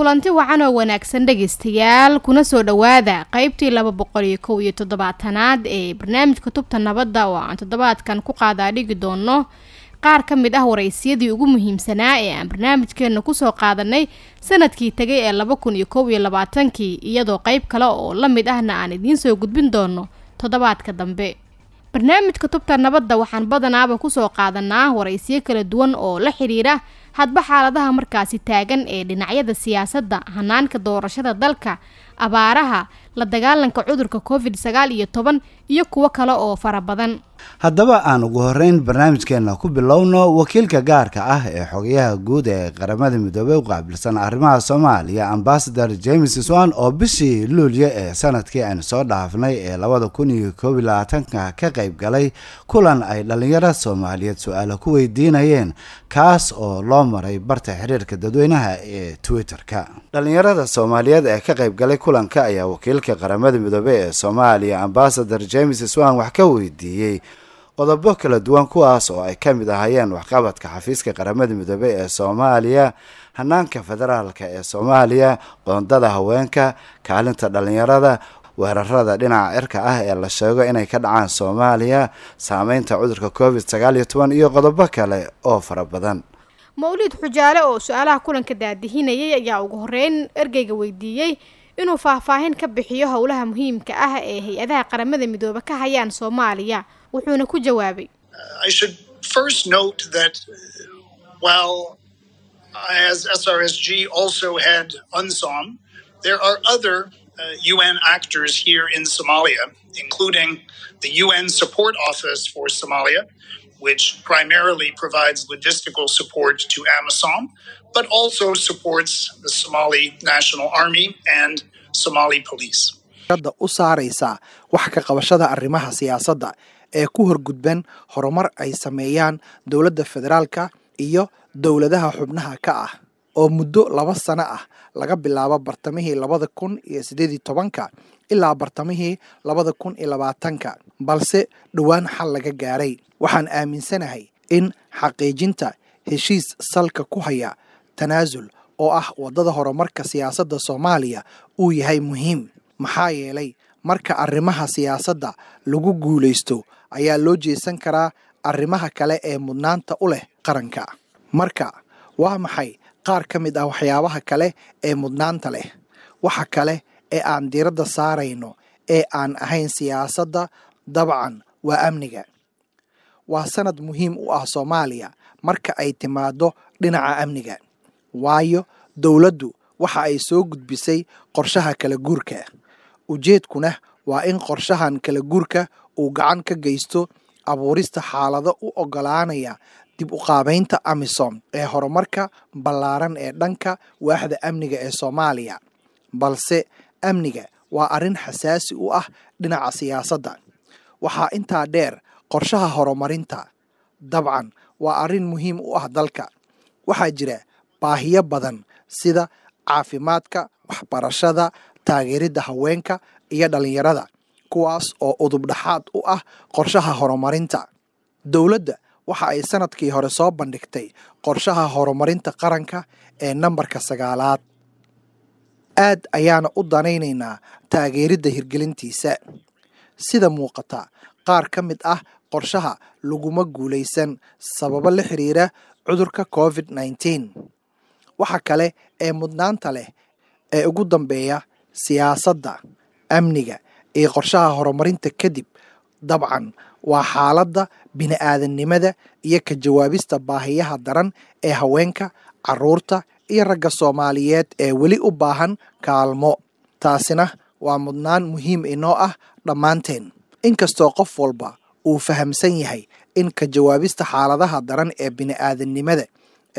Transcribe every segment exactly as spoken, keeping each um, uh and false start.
kulanti wacan oo wanaagsan dhageystayaal kuna soo dhawaada qaybtii laba boqol iyo koob iyo toddobaatanaad ee barnaamijka tubta nabadda oo aan toddobaadkan ku qaadaa dhigi doono qaar ka mid ah waraysyadii ugu muhiimsanaa ee aan barnaamijkeena ku soo qaadanay sanadkii tagay ee laba kun iyo koob iyo labaatan-kii iyadoo qayb kale oo la mid ahna aan idin soo gudbin doono toddobaadka dambe barnaamijka tubta nabadda waxaan badanaaba ku soo qaadanaa waraysiyo kala duwan oo la xiriira hadba xaaladaha markaasi taagan ee dhinacyada siyaasadda hanaanka doorashada dalka abaaraha la dagaalanka cudurka covid nineteen iyo kuwa kale oo fara badan haddaba aan ugu horeyn barnaamijkeena ku bilowno wakiilka gaarka ah ee xogayaha guud ee qaramada midoobay u qaabilsan arrimaha Soomaaliya Ambassador James Swan oo bishii Luulyo ee sanadkii aan soo dhaafnay ee laba kun iyo koob iyo labaatan ka qayb galay kulan ay dhalinyarada Soomaaliyeed su'aalo ku weydiinayeen kaas oo loo maray barta xiriirka dadweynaha ee Twitter-ka dhalinyarada Soomaaliyeed ee ka qayb galay kulanka ayaa wakiilka qaramada midoobay ee Soomaaliya Ambassador James Swan wax ka weydiiyay qodobo kala duwan kuwaas oo ay ka mid ahaayeen waxqabadka xafiiska qaramada midoobay ee Soomaaliya hanaanka federaalka ee Soomaaliya qoondada haweenka kaalinta dhalinyarada weerarada dhinaca irka ah ee la sheego inay ka dhacaan Soomaaliya saameynta cudurka covid nineteen iyo qodobo kale oo fara badan mawlid xujaale oo su'aalaha kulanka daadihinayay ayaa ugu horeen ergeyga weydiiyay inuu faahfaahin ka bixiyo hawlaha muhiimka ah ee hay'adaha qaramada midoobay ka hayaan Soomaaliya wuxuuna ku jawaabay I should first note that while as S R S G also had UNSOM there are other uh, U N actors here in Somalia including the U N support office for Somalia which primarily provides logistical support to AMISOM but also supports the Somali National Army and Somali police qada u saareysa wax ka qabashada arrimaha siyaasadda ee ku horgudban horumar ay sameeyaan dawladda federaalka iyo dawladaha xubnaha ka ah oo muddo laba sano ah laga bilaabo bartamihii laba kun iyo siddeed iyo toban ilaa bartamihii laba kun iyo labaatan balse dhawaan xal laga gaaray waxaan aaminsanahay in xaqiijinta heshiis salka ku haya tanaasul oo ah wadada horumarka siyaasadda Soomaaliya uu yahay muhiim maxaa yeelay marka arrimaha siyaasadda lagu guuleysto ayaa loo jeesan karaa arrimaha kale ee mudnaanta u leh qaranka marka waa maxay qaar ka mid ah waxyaabaha kale ee mudnaanta leh waxa kale ee aan diiradda saarayno ee aan ahayn siyaasadda dabcan waa amniga waa sanad muhiim u ah Soomaaliya marka ay timaado dhinaca amniga waayo dawladdu waxa ay soo gudbisay qorshaha kala guurka ujeedkuna waa in qorshahan kala guurka uu gacan ka geysto abuurista xaalado u ogolaanaya dib u qaabaynta AMISOM ee horumarka ballaaran ee dhanka waaxda amniga ee Soomaaliya balse amniga waa arrin xasaasi u ah dhinaca siyaasadda waxaa intaa dheer qorshaha horumarinta dabcan waa arrin muhiim u ah dalka waxaa jira baahiyo badan sida caafimaadka waxbarashada taageerida haweenka iyo dhalinyarada kuwaas oo udub dhaxaad u ah qorshaha horumarinta dawladda waxa ay sanadkii hore soo bandhigtay qorshaha horumarinta qaranka ee nambarka sagaalaad aad ayaana u danaynaynaa taageerida hirgelintiisa sida muuqata qaar ka mid ah qorshaha laguma guuleysan sababo la xiriira cudurka covid nineteen waxa kale ee mudnaanta leh ee ugu dambeeya siyaasadda amniga ee qorshaha horumarinta kadib dabcan waa xaaladda bini'aadanimada iyo ka jawaabista baahiyaha daran ee haweenka carruurta iyo ragga Soomaaliyeed ee weli u baahan kaalmo taasina waa mudnaan muhiim inoo ah dhammaanteen inkastoo qof walba uu fahamsan yahay in ka jawaabista xaaladaha daran ee bini'aadanimada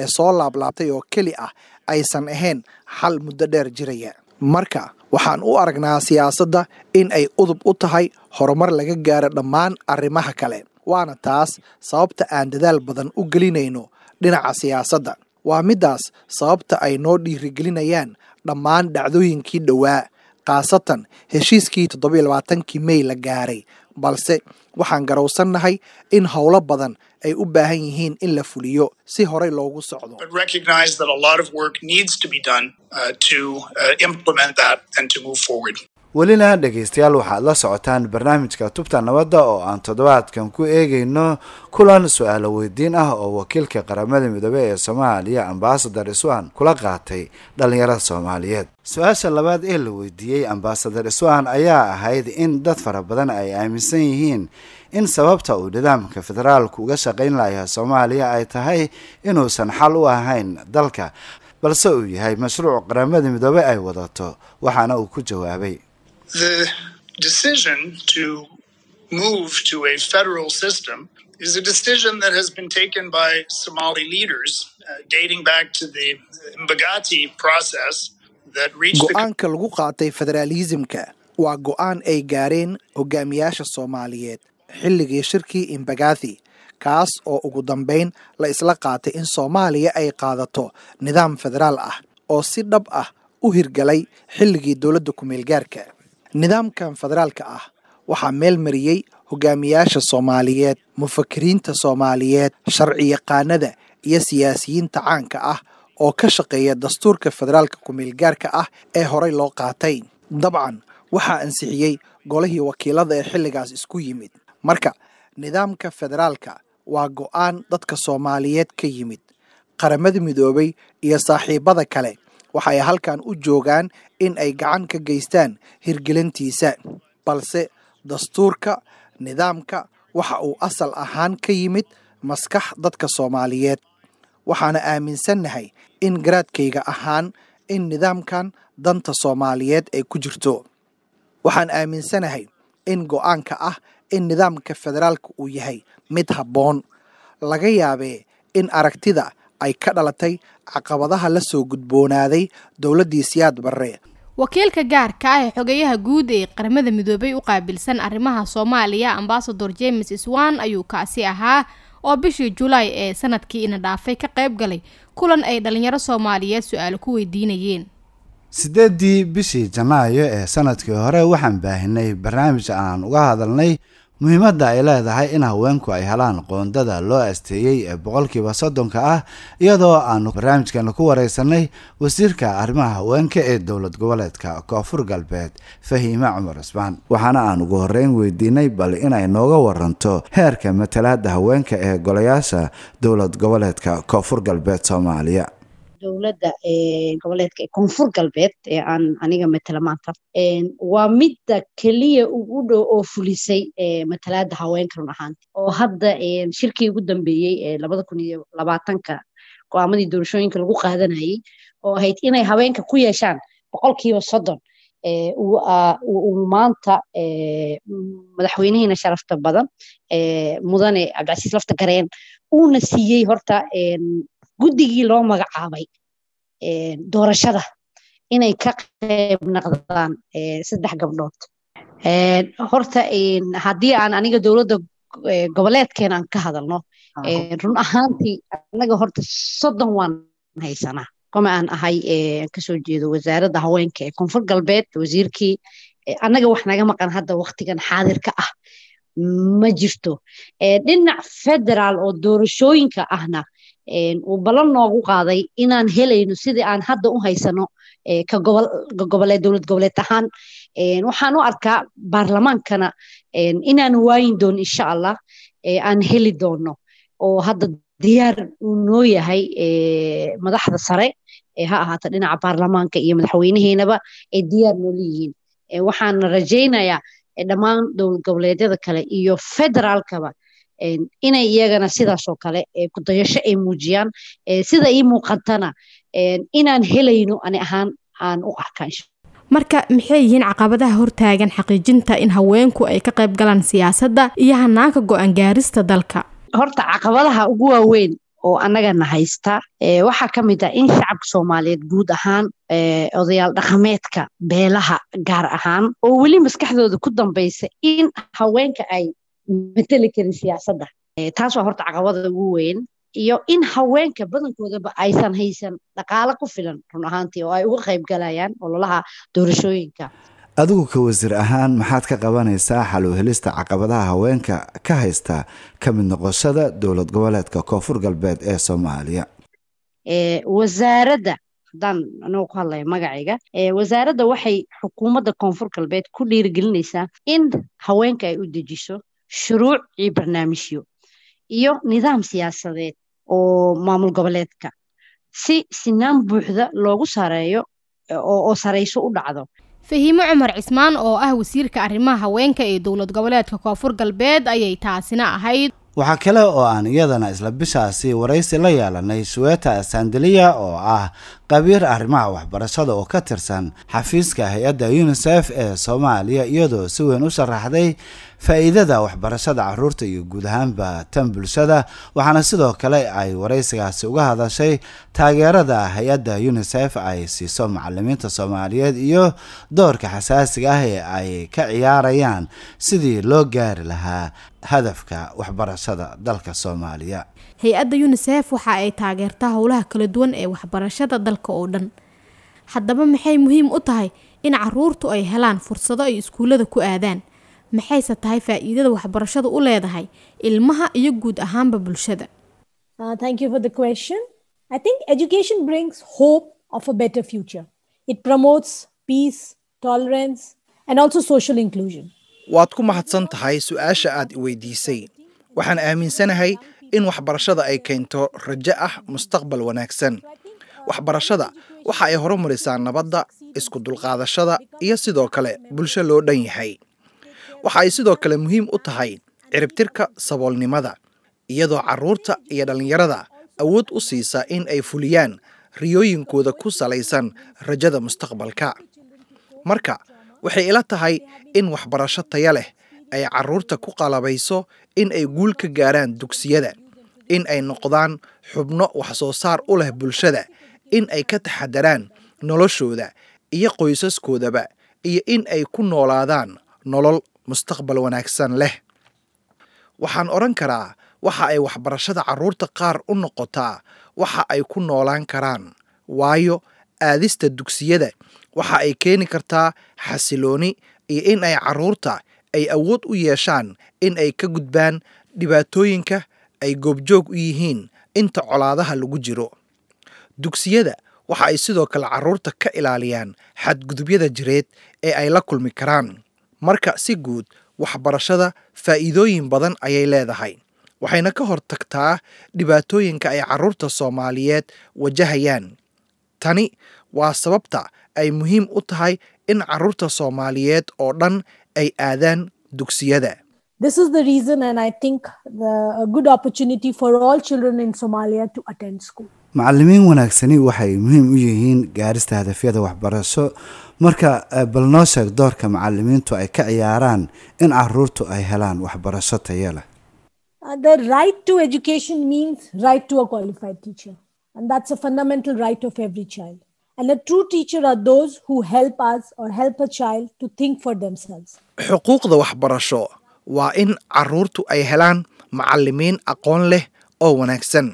ee soo laablaabtay oo keli ah aysan ahayn xal muddo dheer jiraya marka waxaan u aragnaa siyaasadda in ay udub u tahay horumar laga gaaro dhammaan arrimaha kale waana taas sababta aan dadaal badan u gelinayno dhinaca siyaasadda waa midaas sababta ay noo dhiirigelinayaan dhammaan dhacdooyinkii dhawaa khaasatan heshiiskii toddoba iyo labaatan-kii May la gaaray balse waxaan garowsannahay in howlo badan ay u baahan yihiin in la fuliyo si horay loogu socdo. But recognize that a lot of work needs to be done uh, to uh, implement that and to move forward. Welina dhageystayaal waxaad la socotaan barnaamijka Tubta Nabadda oo aan toddobaadkan ku eegayno kulan su'aalo weydiin ah oo wakiilka qaramada midoobay ee Soomaaliya Ambassador Swan kula qaatay dhalinyarada Soomaaliyeed. Su'aasha labaad ee la weydiiyay Ambassador Swan ayaa ahayd in dad fara badan ay aaminsan yihiin in sababta uu nidaamka federaalku uga shaqayn lahaa Soomaaliya ay tahay inuusan xal u ahayn dalka balse uu yahay mashruuc qaramada midoobay ay wadato waxaana uu ku jawaabay. The decision to move to a federal system is a decision that has been taken by Somali leaders uh, dating back to the Mbagathi process that reached go'aanka lagu qaatay federalismka waa go'aan ay gaareen hogaamiyaasha Soomaaliyeed xilligii shirkii Mbagathi kaas oo ugu dambeyn la isla qaatay in Soomaaliya ay qaadato nidaam federaal ah oo si dhab ah u hirgalay xilligii dawladda ku meel gaarka. Nidaamkan federaalka ah waxa meel mariyay hogaamiyaasha Soomaaliyeed, mufakiriinta Soomaaliyeed, sharciyaqaanada iyo siyaasiyiinta caanka ah oo ka shaqeeya dastuurka federaalka ku meel gaarka ah ee horay loo qaatay. Dabcan waxa ansixiyay golihii wakiilada ee xilligaas isku yimid. Marka nidaamka federaalka waa go'aan dadka Soomaaliyeed ka yimid. Qaramada midoobay iyo saaxiibada kale waxay halkaan u joogaan in ay gacan ka geystaan hirgelintiisa balse dastuurka nidaamka waxa uu asal ahaan ka yimid maskax dadka Soomaaliyeed waxaana aaminsanahay in garaadkayga ahaan in nidaamkan danta Soomaaliyeed ay ku jirto waxaan aaminsanahay in go'aanka ah in nidaamka federaalka uu yahay mid habboon laga yaabe in aragtida ay ka dhalatay caqabadaha la soo gudboonaaday dawladii siyaad barre. Wakiilka gaarka ah ee xogayaha guud ee qaramada midoobay u qaabilsan arrimaha Soomaaliya Ambassador James Swan ayuu kaasi ahaa oo bishii July ee sanadkii ina dhaafay ka qayb galay kulan ay dhalinyaro Soomaaliyeed su'aalo ku weydiinayeen. Sideedii bishii Janaayo ee sanadkii hore waxaan baahinay barnaamij aan uga hadalnay muhiimadda ay leedahay in haweenku ay helaan qoondada loo asteeyay ee boqolkiiba soddonka ah iyadoo aanu barnaamijkan ku wareysanay wasiirka arrimaha haweenka ee dowlad goboleedka Koonfur Galbeed Fahima Umar Osman waxaana aan ugu horeyn weydiinay bal in ay nooga waranto heerka matalaadda haweenka ee golayaasha dowlad goboleedka Koonfur Galbeed Soomaaliya. Dowladda ee goboleedka Koonfur Galbeed ee aan aniga matala maanta ee waa midda kaliya ugu dhow oo fulisay ee matalaadda haweenka run ahaantii oo hadda ee shirkii ugu dambeeyay ee twenty twenty-ka go'aamadii doorashooyinka lagu qaadanayay oo ahayd inay haweenka ku yeeshaan boqolkiiba soddon ee uu maanta ee madaxweynaha sharafta badan ee mudane Cabdicasiis Lafta Gareen uu na siiyay horta ee guddigii loo magacaabay ee doorashada inay ka qayb noqdaan ee saddex gabdhood ee horta in hadii aan aniga dawladda goboleedkeena aan ka hadalno ee run ahaantii anaga horta soddon waan haysana kuma aan ahay ee ka soo jeedo wasaaradda haweenka ee Koonfur Galbeed wasiirkii anaga wax naga maqan hadda waqtigan xaadirka ah ma jirto ee dhinac federal oo doorashooyinka ahna ee u balan noogu qaaday inaan helayno sidii aan hadda u haysano ee ka gobol goboleed dawlad goboleed ahaan ee waxaan u arkaa baarlamaankana ee inaan waayin doon insha Allah ee aan heli doono oo hadda diyaar uu noo yahay ee madaxda sare ee ha ahaato dhinaca baarlamaanka iyo madaxweynaheenaba ee diyaar noo leeyihiin ee waxaan rajaynayaa dhammaan dawlad goboleedyada kale iyo federaalkaba inay iyagana sidaas oo kale ee ku dayasho ay muujiyaan ee sida ay muuqatana ee inaan helayno ani ahaan aan u arkaan. Marka maxay yihiin caqabadaha hortaagan xaqiijinta in haweenku ay ka qayb galaan siyaasadda iyo hanaanka go'aan gaarista dalka? Horta caqabadaha ugu waaweyn oo anaga nahaysta ee waxa kamid ah in shacabka Soomaaliyeed guud ahaan ee odayaal dhaqameedka beelaha gaar ahaan oo wali maskaxdooda ku dambaysa in haweenka ay metelkerin siyaasadda ee taas waa horta caqabada ugu weyn iyo in haweenka badankooda ba aysan haysan dhaqaale ku filan run ahaantii oo ay uga qayb galayaan ololaha doorashooyinka adigu ka wasiir ahaan maxaad ka qabanaysaa xal u helista caqabadaha haweenka ka haysta ka mid noqoshada dawlad goboleedka Koonfur Galbeed ee Soomaaliya ee wasaaradda dan anoo ku hadlay magacayga ee wasaaradda waxay xukuumadda Koonfur Galbeed ku dhiirigelinaysaa in haweenka ay u dejiso shuruuc iyo barnaamijyo iyo nidaam siyaasadeed oo maamul goboleedka si sinaan buuxda loogu saarayo oo sarayso u dhacdo Fahima Umar Osman oo ah wasiirka arrimaha haweenka ee dawlad goboleedka Koonfur Galbeed ayay taasina ahayd waxa kale oo aan iyadana isla bishaasi waraysi la yeelanay Suweta Sandaliya oo ah qabiir arrimaha waxbarashada oo ka tirsan xafiiska hay'adda UNSOM ee Soomaaliya iyadoo si weyn u sharaxday faa'iidada waxbarashada carruurta iyo guud ahaanba tan bulshada waxaana sidoo kale ay waraysigaasi uga hadashay taageerada hay'adda UNSOM ay siiso macallimiinta Soomaaliyeed iyo doorka xasaasiga ah ee ay ka ciyaarayaan sidii loo gaari lahaa hadafka waxbarashada dalka Soomaaliya hay'adda UNSOM waxa ay taageertaa hawlaha kala duwan ee waxbarashada dalka oo dhan haddaba maxay muhiim u tahay in carruurtu ay helaan fursado ay iskuulada ku aadaan maxayse tahay faa'iidada waxbarashadu u leedahay ilmaha iyo guud ahaanba bulshada thank you for the question I think education brings hope of a better future it promotes peace tolerance and also social inclusion waad ku mahadsan tahay su'aasha aad i weydiisay waxaan aaminsanahay in waxbarashada ay keento rajo ah mustaqbal wanaagsan waxbarashada waxa ay horumarisaa nabadda isku dulqaadashada iyo sidoo kale bulsho loo dhan yahay waxa ay sidoo kale muhiim u tahay ciribtirka saboolnimada iyadoo carruurta iyo dhalinyarada awood u siisa in ay fuliyaan riyooyinkooda ku salaysan rajada mustaqbalka marka waxay ila tahay in waxbarasho tayo leh ay carruurta ku qalabayso in ay guul ka gaaraan dugsiyada in ay noqdaan xubno wax soo saar u leh bulshada in ay ka taxadaraan noloshooda iyo qoysaskoodaba iyo in ay ku noolaadaan nolol mustaqbal wanaagsan leh waxaan oran karaa waxa ay waxbarashada carruurta qaar u noqotaa waxa ay ku noolaan karaan waayo aadista dugsiyada waxa ay keeni kartaa xasilooni iyo in ay carruurta ay awood u yeeshaan in ay ka gudbaan dhibaatooyinka ay goobjoog u yihiin inta colaadaha lagu jiro dugsiyada waxa ay sidoo kale carruurta ka ilaaliyaan xadgudubyada jireed ee ay la kulmi karaan marka si guud waxbarashada faa'iidooyin badan ayay leedahay waxayna ka hortagtaa dhibaatooyinka ay carruurta Soomaaliyeed wajahayaan tani waa sababta ay muhiim u tahay in carruurta Soomaaliyeed oo dhan ay aadaan dugsiyada This is the reason and I think the, a good opportunity for all children in Somalia to attend school macallimiin wanaagsani waxay muhiim u yihiin gaarista hadafyada waxbarasho marka bal noo sheeg doorka macallimiintu ay ka ciyaaraan in carruurtu ay helaan waxbarasho tayo leh The right to education means right to a qualified teacher and that's a fundamental right of every child and a true teacher are those who help us or help a child to think for themselves xuquuqda waxbarasho waa in carruurtu ay helaan macallimiin aqoon leh oo wanaagsan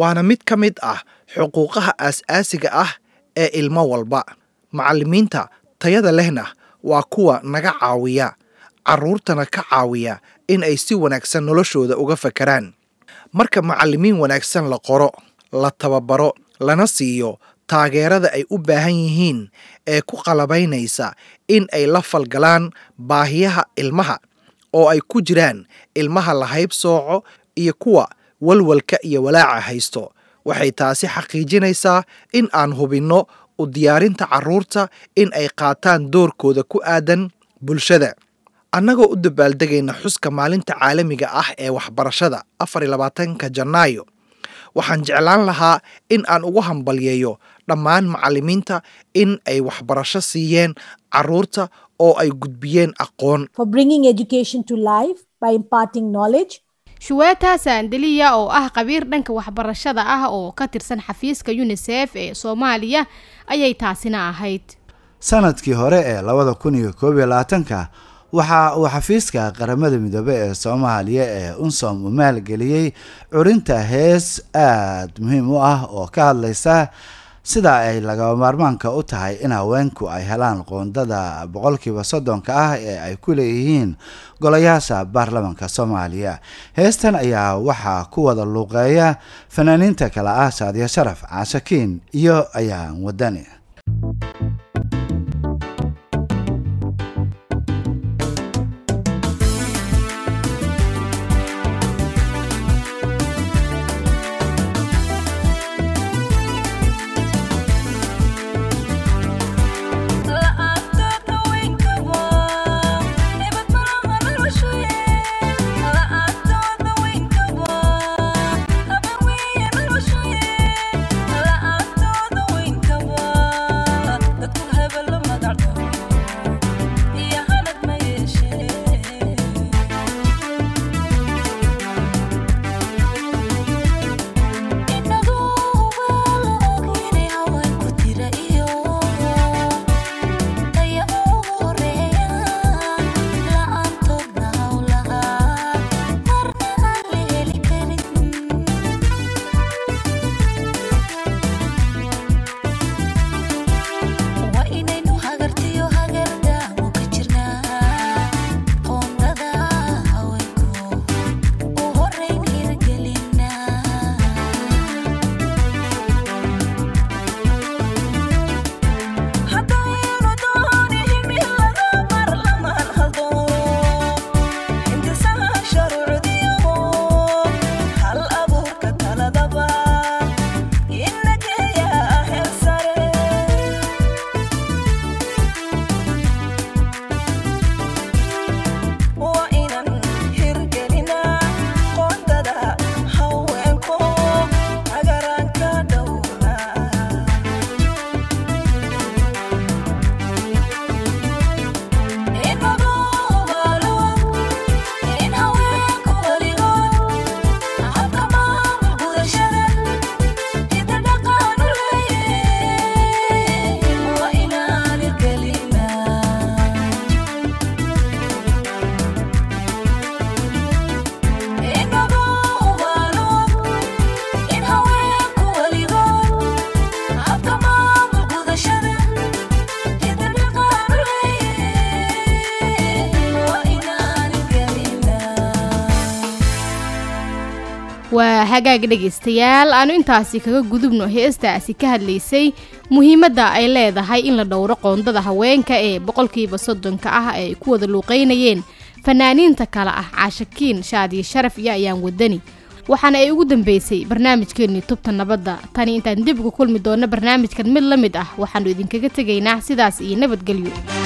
waana mid ka mid ah xuquuqaha asaasiga ah ee ilmo walba macallimiinta tayada lehna waa kuwa naga caawiya carruurtana ka caawiya in ay si wanaagsan noloshooda uga fakaraan marka macallimiin wanaagsan la qoro la tababaro lana siiyo taageerada ay u baahan yihiin ee ku qalabaynaysa in ay la falgalaan baahiyaha ilmaha oo ay ku jiraan ilmaha la hayb sooco iyo kuwa walwalka iyo walaaca haysto waxay taasi xaqiijinaysaa in aan hubinno u diyaarinta carruurta in ay qaataan doorkooda ku aadan bulshada annagoo u dabaaldegayna xuska maalinta caalamiga ah ee waxbarashada afar iyo labaatanka Janaayo waxaan jeclaan lahaa in aan ugu hambalyeeyo dhammaan macallimiinta in ay waxbarasho siiyeen carruurta oo ay gudbiyeen aqoon for bringing education to life by imparting knowledge Suweta Sandaliya oo ah qabiir dhanka waxbarashada ah oo ka tirsan xafiiska UNSOM ee Soomaaliya ayay taasina ahayd sanadkii hore ee laba kun iyo koob iyo labaatanka waxa uu xafiiska qaramada midoobay ee Soomaaliya ee UNSOM maalgeliyay urinta hees aad muhiim u ah oo ka hadlaysa sida ay laga maarmaanka u tahay in haweenku ay helaan qoondada boqolkiiba soddonka ah ee ay ku leeyihiin golayaasha baarlamaanka Soomaaliya. Heestan ayaa waxaa ku wada luuqeeya fanaaniinta kala ah Saadiya Sharaf, Cashakiin iyo Ayaan Wadani. hagaag dhageystayaal aanu intaasi kaga gudubno heestaasi ka hadlaysay muhiimadda ay leedahay in la dhowro qoondada haweenka ee boqolkiiba soddonka ah ay ku wada luuqeynayeen fanaaniinta kala ah Cashakiin, Shaadiye Sharaf iyo Ayaan Wadani. waxaana ay ugu dambeysay barnaamijkeennii Tubta Nabadda. Tani intaan dib ugu kulmi doono barnaamijkan mid la mid ah, waxaanu idinkaga tegaynaa sidaas iyo nabadgelyo.